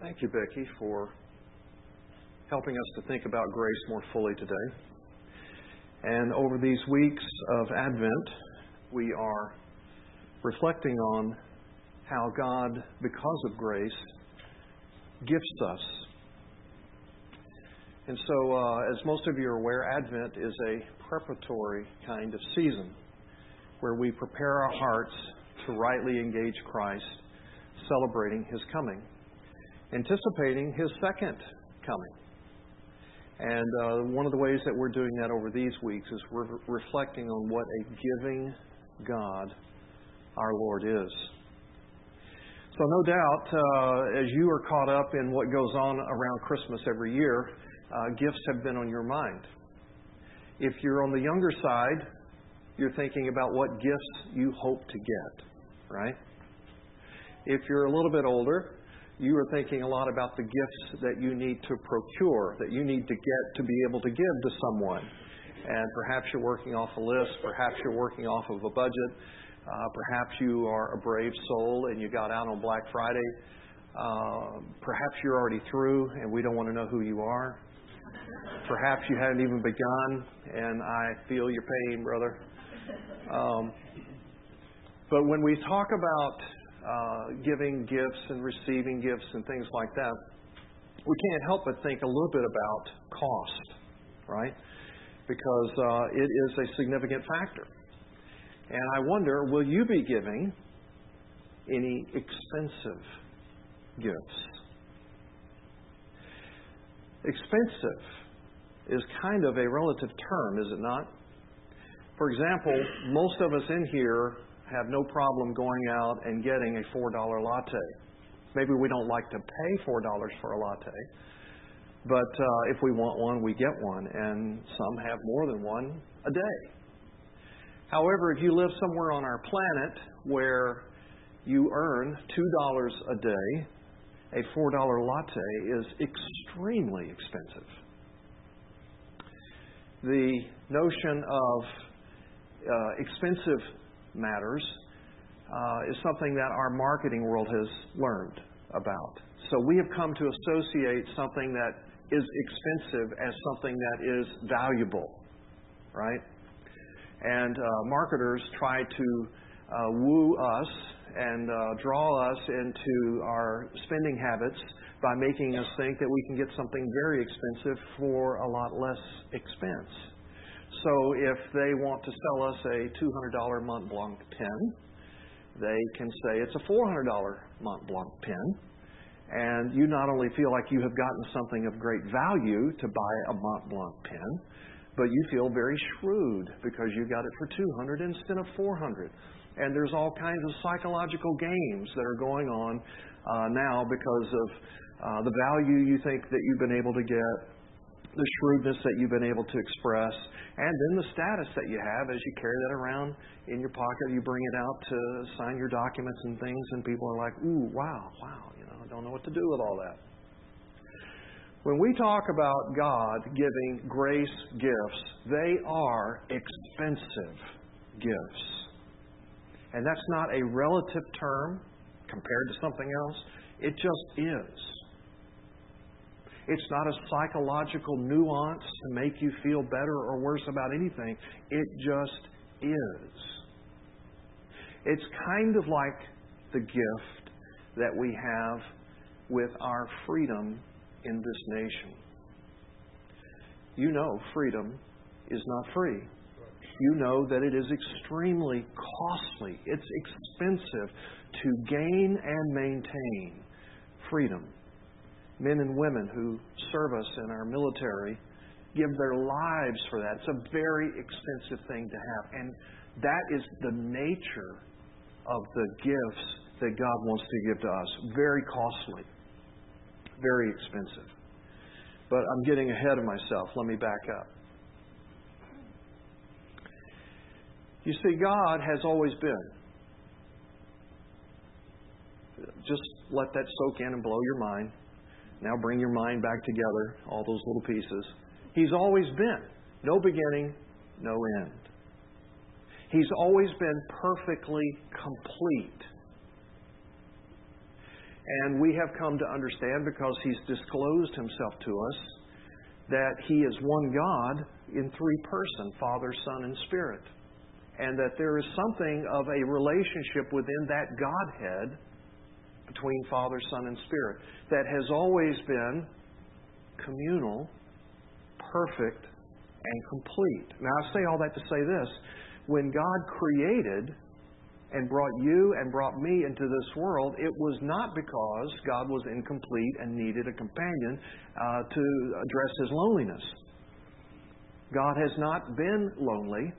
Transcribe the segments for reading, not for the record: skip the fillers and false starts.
Thank you, Becky, for helping us to think about grace more fully today. And over these weeks of Advent, we are reflecting on how God, because of grace, gifts us. And so, as most of you are aware, Advent is a preparatory kind of season where we prepare our hearts to rightly engage Christ, celebrating His coming, anticipating His second coming. And one of the ways that we're doing that over these weeks is we're reflecting on what a giving God our Lord is. So no doubt, as you are caught up in what goes on around Christmas every year, gifts have been on your mind. If you're on the younger side, you're thinking about what gifts you hope to get, right? If you're a little bit older, you are thinking a lot about the gifts that you need to procure, that you need to get to be able to give to someone. And perhaps you're working off a list, perhaps you're working off of a budget, perhaps you are a brave soul and you got out on Black Friday, perhaps you're already through and we don't want to know who you are, perhaps you haven't even begun, and I feel your pain, brother. But when we talk about giving gifts and receiving gifts and things like that, we can't help but think a little bit about cost, right? Because it is a significant factor. And I wonder, will you be giving any expensive gifts? Expensive is kind of a relative term, is it not? For example, most of us in here have no problem going out and getting a $4 latte. Maybe we don't like to pay $4 for a latte, but if we want one, we get one, and some have more than one a day. However, if you live somewhere on our planet where you earn $2 a day, a $4 latte is extremely expensive. The notion of expensive matters is something that our marketing world has learned about. So we have come to associate something that is expensive as something that is valuable, right? And marketers try to woo us and draw us into our spending habits by making us think that we can get something very expensive for a lot less expense. So if they want to sell us a $200 Montblanc pen, they can say it's a $400 Montblanc pen. And you not only feel like you have gotten something of great value to buy a Montblanc pen, but you feel very shrewd because you got it for $200 instead of $400. And there's all kinds of psychological games that are going on now because of the value you think that you've been able to get, the shrewdness that you've been able to express, and then the status that you have as you carry that around in your pocket. You bring it out to sign your documents and things, and people are like, ooh, wow, you know, I don't know what to do with all that. When we talk about God giving grace gifts, they are expensive gifts. And that's not a relative term compared to something else. It just is. It's not a psychological nuance to make you feel better or worse about anything. It just is. It's kind of like the gift that we have with our freedom in this nation. You know freedom is not free. You know that it is extremely costly. It's expensive to gain and maintain freedom. Men and women who serve us in our military give their lives for that. It's a very expensive thing to have. And that is the nature of the gifts that God wants to give to us. Very costly. Very expensive. But I'm getting ahead of myself. Let me back up. You see, God has always been. Just let that soak in and blow your mind. Now bring your mind back together, all those little pieces. He's always been. No beginning, no end. He's always been perfectly complete. And we have come to understand, because He's disclosed Himself to us, that He is one God in three person, Father, Son, and Spirit. And that there is something of a relationship within that Godhead between Father, Son, and Spirit that has always been communal, perfect, and complete. Now, I say all that to say this. When God created and brought you and brought me into this world, it was not because God was incomplete and needed a companion to address His loneliness. God has not been lonely.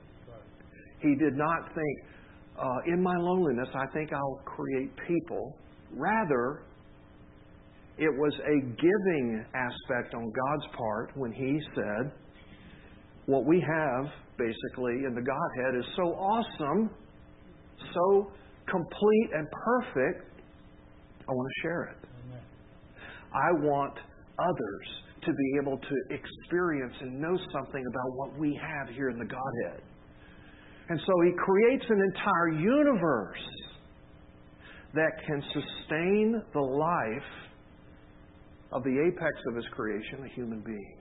He did not think, in my loneliness, I think I'll create people. Rather, it was a giving aspect on God's part when He said, what we have, basically, in the Godhead is so awesome, so complete and perfect, I want to share it. Amen. I want others to be able to experience and know something about what we have here in the Godhead. And so He creates an entire universe that can sustain the life of the apex of His creation, a human being.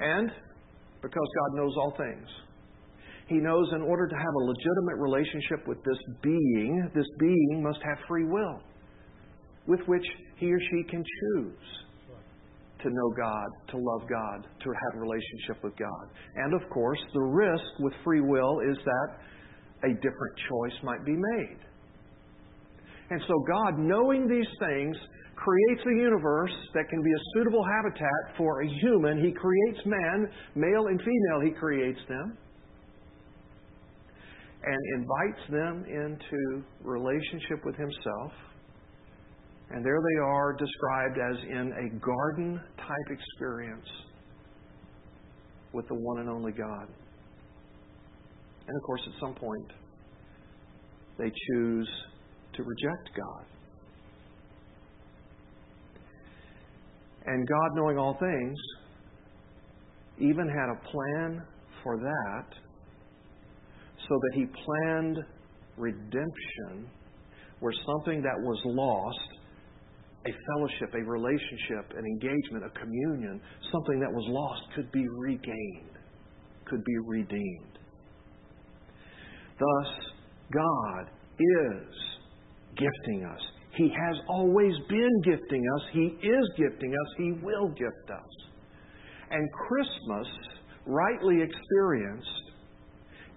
And because God knows all things, He knows in order to have a legitimate relationship with this being must have free will, with which he or she can choose to know God, to love God, to have a relationship with God. And of course, the risk with free will is that a different choice might be made. And so God, knowing these things, creates a universe that can be a suitable habitat for a human. He creates man, male and female, He creates them, and invites them into relationship with Himself. And there they are, described as in a garden-type experience with the one and only God. And of course, at some point, they choose to reject God. And God, knowing all things, even had a plan for that, so that He planned redemption, where something that was lost, a fellowship, a relationship, an engagement, a communion, something that was lost could be regained, could be redeemed. Thus, God is gifting us. He has always been gifting us. He is gifting us. He will gift us. And Christmas, rightly experienced,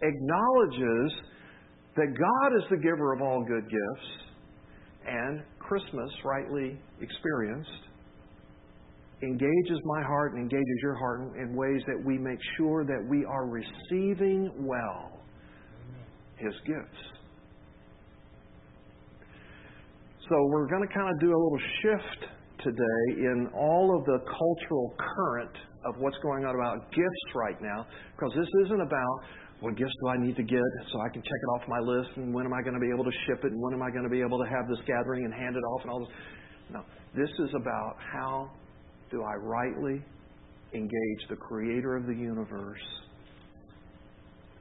acknowledges that God is the giver of all good gifts, and Christmas, rightly experienced, engages my heart and engages your heart in ways that we make sure that we are receiving well His gifts. So we're going to kind of do a little shift today in all of the cultural current of what's going on about gifts right now, because this isn't about, what gifts do I need to get so I can check it off my list, and when am I going to be able to ship it, and when am I going to be able to have this gathering and hand it off and all this. No, this is about how do I rightly engage the Creator of the universe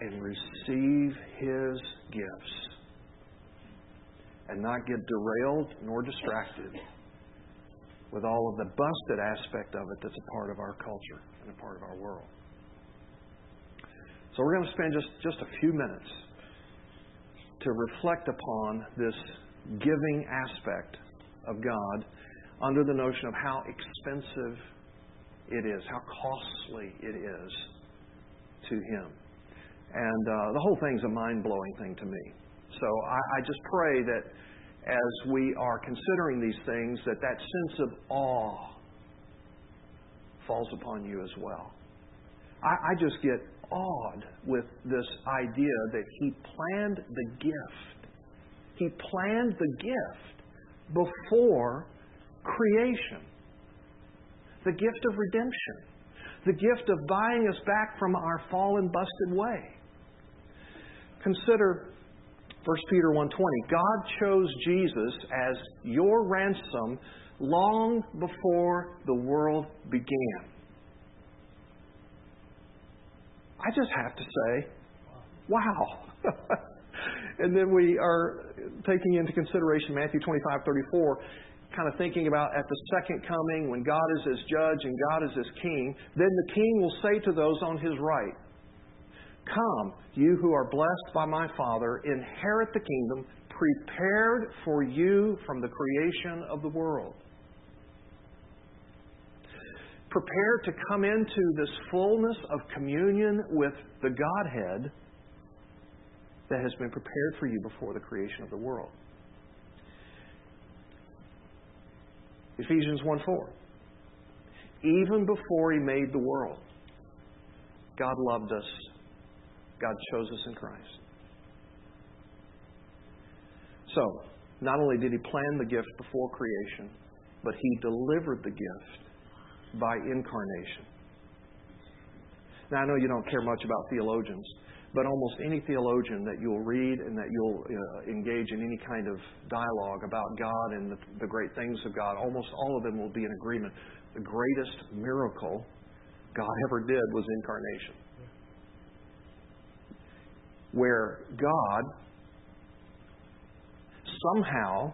and receive His gifts and not get derailed nor distracted with all of the busted aspect of it that's a part of our culture and a part of our world. So we're going to spend just a few minutes to reflect upon this giving aspect of God under the notion of how expensive it is, how costly it is to Him. And the whole thing's a mind-blowing thing to me. So I just pray that as we are considering these things, that sense of awe falls upon you as well. I just get awed with this idea that He planned the gift. He planned the gift before creation. The gift of redemption. The gift of buying us back from our fallen, busted way. Consider 1 Peter 1:20. God chose Jesus as your ransom long before the world began. I just have to say, wow. And then we are taking into consideration Matthew 25:34, kind of thinking about at the second coming when God is his judge and God is his king. Then the king will say to those on his right, "Come, you who are blessed by my Father, inherit the kingdom prepared for you from the creation of the world." Prepared to come into this fullness of communion with the Godhead that has been prepared for you before the creation of the world. Ephesians 1:4. Even before he made the world, God loved us. God chose us in Christ. So, not only did he plan the gift before creation, but he delivered the gift by incarnation. Now, I know you don't care much about theologians, but almost any theologian that you'll read and that you'll engage in any kind of dialogue about God and the great things of God, almost all of them will be in agreement. The greatest miracle God ever did was incarnation, where God somehow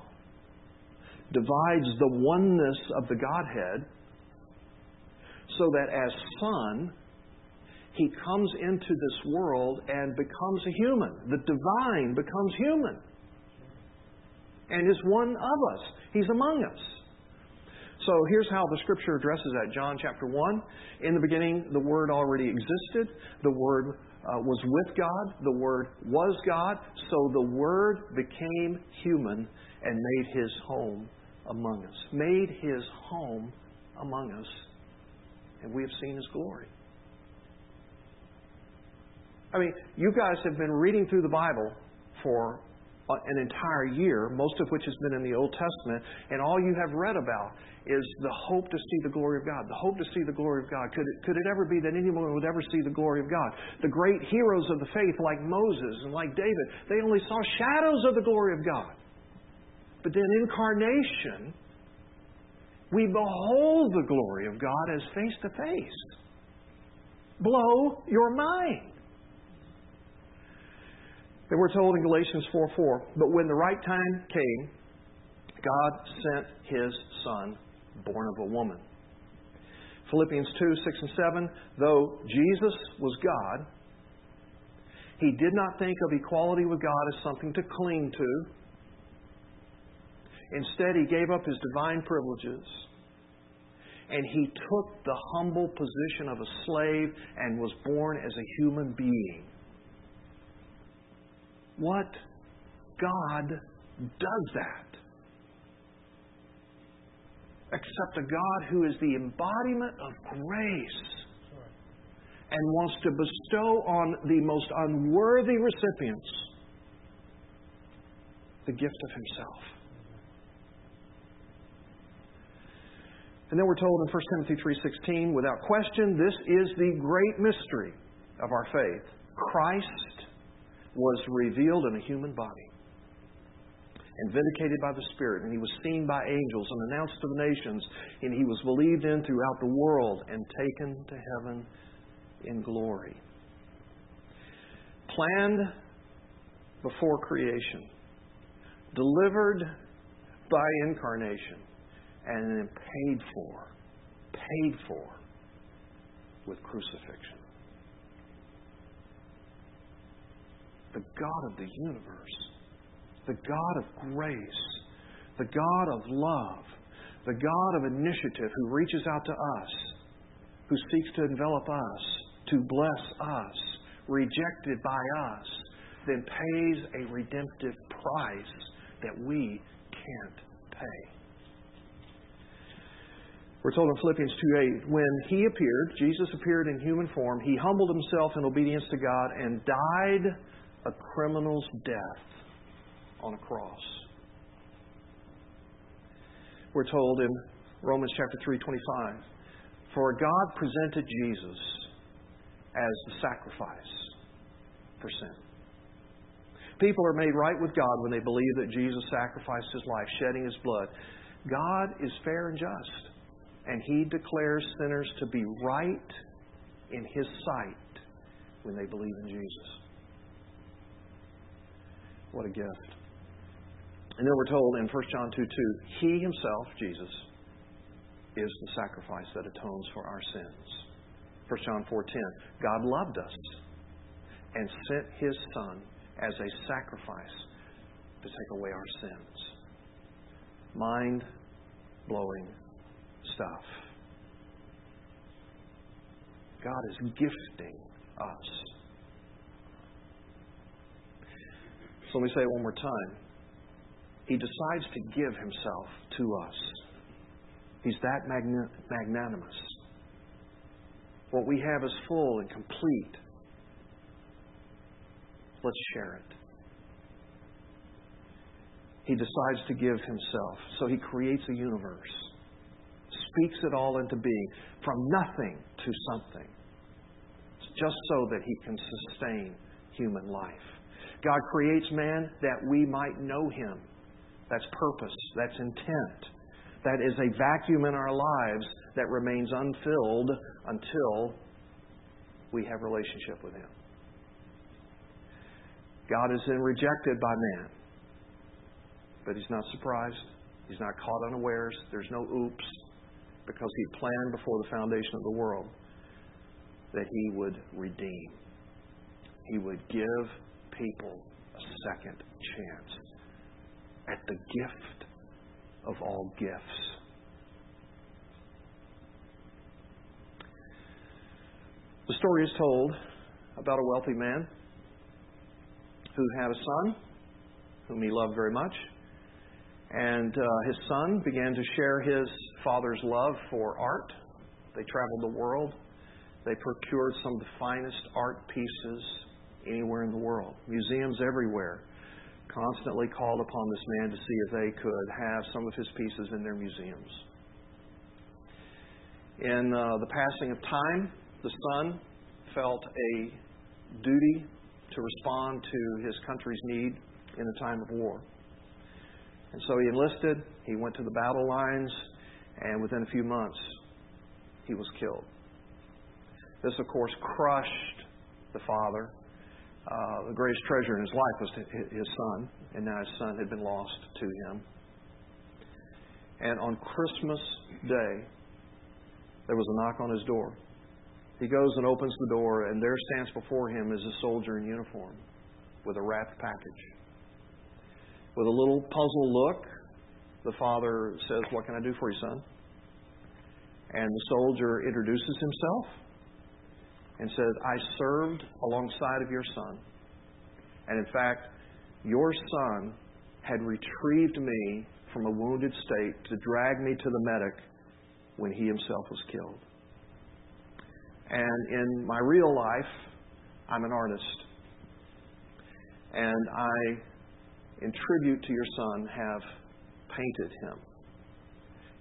divides the oneness of the Godhead so that as Son, he comes into this world and becomes a human. The divine becomes human and is one of us. He's among us. So here's how the Scripture addresses that. John chapter 1, in the beginning, the Word already existed. The Word was with God. The Word was God. So the Word became human and made his home among us. Made his home among us. And we have seen his glory. I mean, you guys have been reading through the Bible for an entire year, most of which has been in the Old Testament, and all you have read about is the hope to see the glory of God. The hope to see the glory of God. Could it ever be that anyone would ever see the glory of God? The great heroes of the faith, like Moses and like David, they only saw shadows of the glory of God. But then incarnation, we behold the glory of God as face to face. Blow your mind. And we're told in Galatians 4:4, but when the right time came, God sent his Son, born of a woman. Philippians 2:6-7, though Jesus was God, he did not think of equality with God as something to cling to. Instead, he gave up his divine privileges, and he took the humble position of a slave and was born as a human being. What God does that? Except a God who is the embodiment of grace and wants to bestow on the most unworthy recipients the gift of himself. And then we're told in 1 Timothy 3:16, without question, this is the great mystery of our faith. Christ was revealed in a human body and vindicated by the Spirit, and he was seen by angels and announced to the nations, and he was believed in throughout the world and taken to heaven in glory. Planned before creation, delivered by incarnation, and then paid for with crucifixion. The God of the universe, the God of grace, the God of love, the God of initiative who reaches out to us, who seeks to envelop us, to bless us, rejected by us, then pays a redemptive price that we can't pay. We're told in Philippians 2:8, when he appeared, Jesus appeared in human form, he humbled himself in obedience to God and died a criminal's death on a cross. We're told in Romans chapter 3:25, for God presented Jesus as the sacrifice for sin. People are made right with God when they believe that Jesus sacrificed his life, shedding his blood. God is fair and just, and he declares sinners to be right in his sight when they believe in Jesus. What a gift. And then we're told in 1 John 2:2, He Himself, Jesus, is the sacrifice that atones for our sins. 1 John 4:10, God loved us and sent His Son as a sacrifice to take away our sins. Mind-blowing stuff. God is gifting us. So let me say it one more time. He decides to give Himself to us. He's that magnanimous. What we have is full and complete. Let's share it. He decides to give Himself. So He creates a universe. Speaks it all into being. From nothing to something. Just so that He can sustain human life. God creates man that we might know Him. That's purpose. That's intent. That is a vacuum in our lives that remains unfilled until we have relationship with Him. God is then rejected by man. But He's not surprised. He's not caught unawares. There's no oops. Because He planned before the foundation of the world that He would redeem. He would give people a second chance at the gift of all gifts. The story is told about a wealthy man who had a son whom he loved very much. And his son began to share his father's love for art. They traveled the world. They procured some of the finest art pieces anywhere in the world. Museums everywhere constantly called upon this man to see if they could have some of his pieces in their museums. In the passing of time, the son felt a duty to respond to his country's need in a time of war. And so he enlisted, he went to the battle lines, and within a few months, he was killed. This, of course, crushed the father. The greatest treasure in his life was his son, and now his son had been lost to him. And on Christmas Day, there was a knock on his door. He goes and opens the door, and there stands before him is a soldier in uniform with a wrapped package. With a little puzzled look, the father says, "What can I do for you, son?" And the soldier introduces himself and says, "I served alongside of your son. And in fact, your son had retrieved me from a wounded state to drag me to the medic when he himself was killed. And in my real life, I'm an artist. And I, in tribute to your son, have painted him."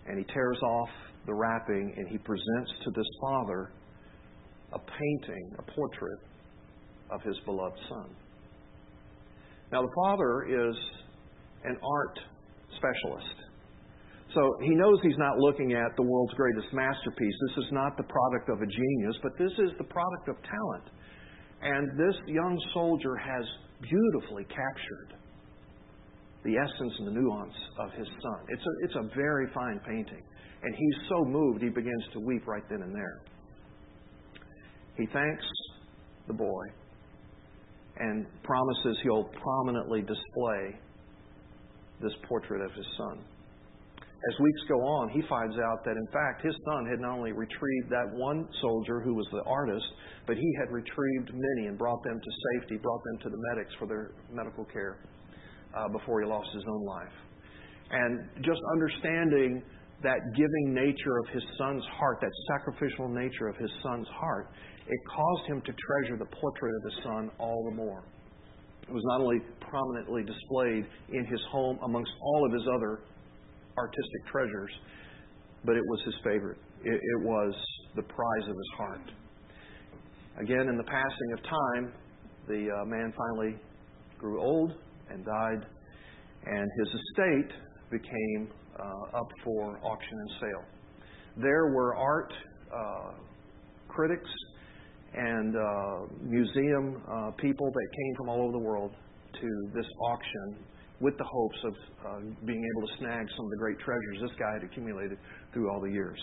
And he tears off the wrapping and he presents to this father a painting, a portrait of his beloved son. Now the father is an art specialist. So he knows he's not looking at the world's greatest masterpiece. This is not the product of a genius, but this is the product of talent. And this young soldier has beautifully captured the essence and the nuance of his son. It's a very fine painting. And he's so moved, he begins to weep right then and there. He thanks the boy and promises he'll prominently display this portrait of his son. As weeks go on, he finds out that, in fact, his son had not only retrieved that one soldier who was the artist, but he had retrieved many and brought them to safety, brought them to the medics for their medical care. Before he lost his own life. And just understanding that giving nature of his son's heart, that sacrificial nature of his son's heart, it caused him to treasure the portrait of his son all the more. It was not only prominently displayed in his home amongst all of his other artistic treasures, but it was his favorite. It was the prize of his heart. Again, in the passing of time, the man finally grew old and died, and his estate became up for auction and sale. There were art critics and museum people that came from all over the world to this auction with the hopes of being able to snag some of the great treasures this guy had accumulated through all the years.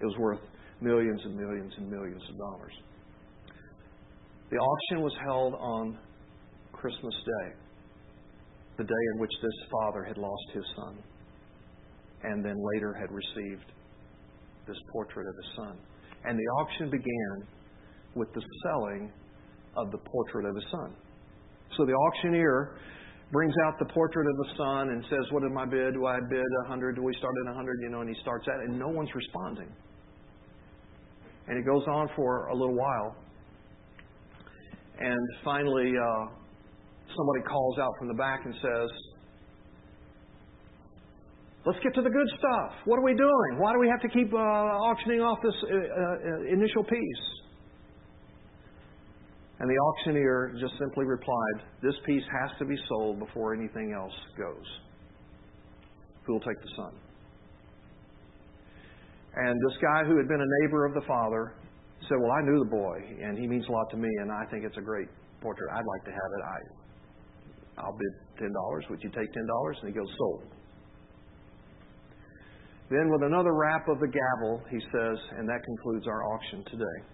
It was worth millions and millions and millions of dollars. The auction was held on Christmas Day, the day in which this father had lost his son and then later had received this portrait of his son. And the auction began with the selling of the portrait of his son. So the auctioneer brings out the portrait of the son and says, what did my bid? Well, I bid 100. We started at 100, and he starts at it, and no one's responding. And it goes on for a little while. And finally, somebody calls out from the back and says, let's get to the good stuff. What are we doing? Why do we have to keep auctioning off this initial piece? And the auctioneer just simply replied, this piece has to be sold before anything else goes. Who will take the son? And this guy who had been a neighbor of the father said, well, I knew the boy, and he means a lot to me, and I think it's a great portrait. I'd like to have it. I'll bid $10. Would you take $10? And he goes, sold. Then with another rap of the gavel, he says, and that concludes our auction today.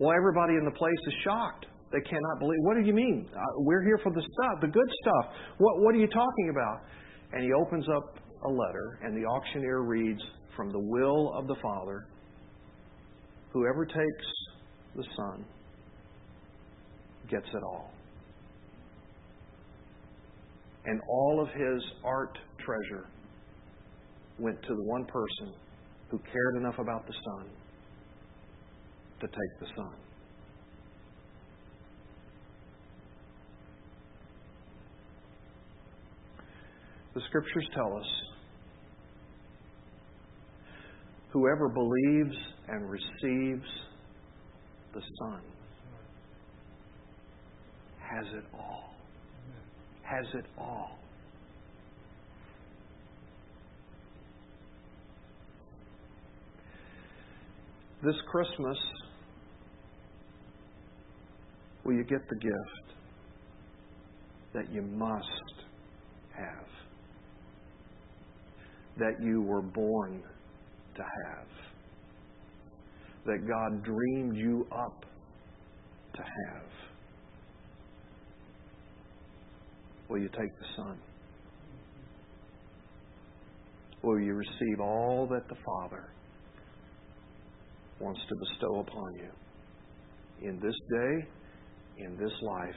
Well, everybody in the place is shocked. They cannot believe. What do you mean? We're here for the stuff, the good stuff. What are you talking about? And he opens up a letter, and the auctioneer reads, from the will of the Father, whoever takes the Son gets it all. And all of his art treasure went to the one person who cared enough about the Son to take the Son. The Scriptures tell us whoever believes and receives the Son has it all. Has it all. This Christmas, will you get the gift that you must have, that you were born to have, that God dreamed you up to have? Will you take the Son? Will you receive all that the Father wants to bestow upon you in this day, in this life,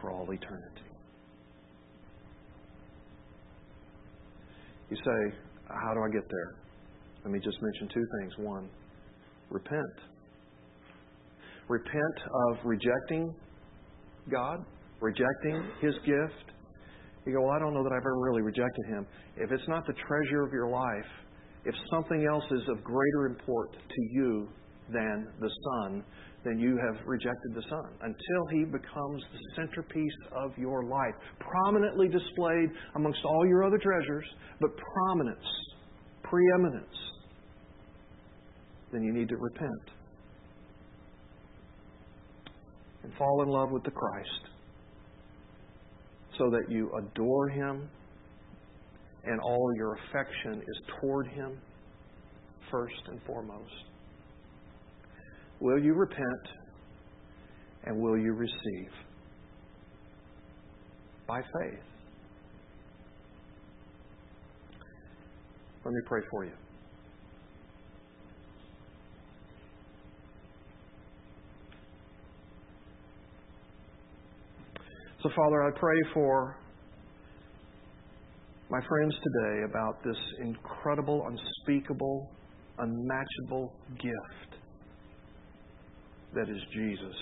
for all eternity? You say, how do I get there? Let me just mention two things. One, repent. Repent of rejecting God, rejecting His gift. You go, well, I don't know that I've ever really rejected Him. If it's not the treasure of your life, if something else is of greater import to you than the Son, then you have rejected the Son. Until He becomes the centerpiece of your life, prominently displayed amongst all your other treasures, but prominence, preeminence, then you need to repent and fall in love with the Christ so that you adore Him and all your affection is toward Him first and foremost. Will you repent and will you receive by faith? Let me pray for you. So, Father, I pray for my friends today about this incredible, unspeakable, unmatchable gift that is Jesus.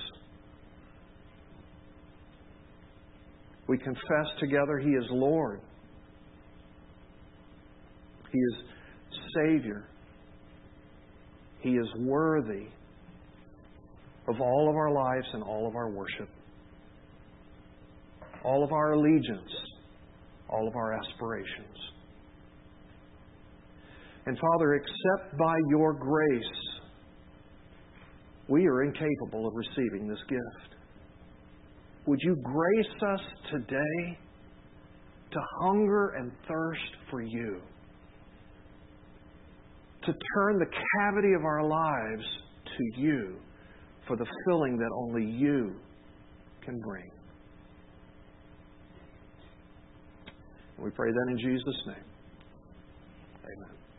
We confess together He is Lord. He is Savior. He is worthy of all of our lives and all of our worship, all of our allegiance, all of our aspirations. And Father, except by Your grace, we are incapable of receiving this gift. Would you grace us today to hunger and thirst for you? To turn the cavity of our lives to you for the filling that only you can bring. We pray that in Jesus' name. Amen.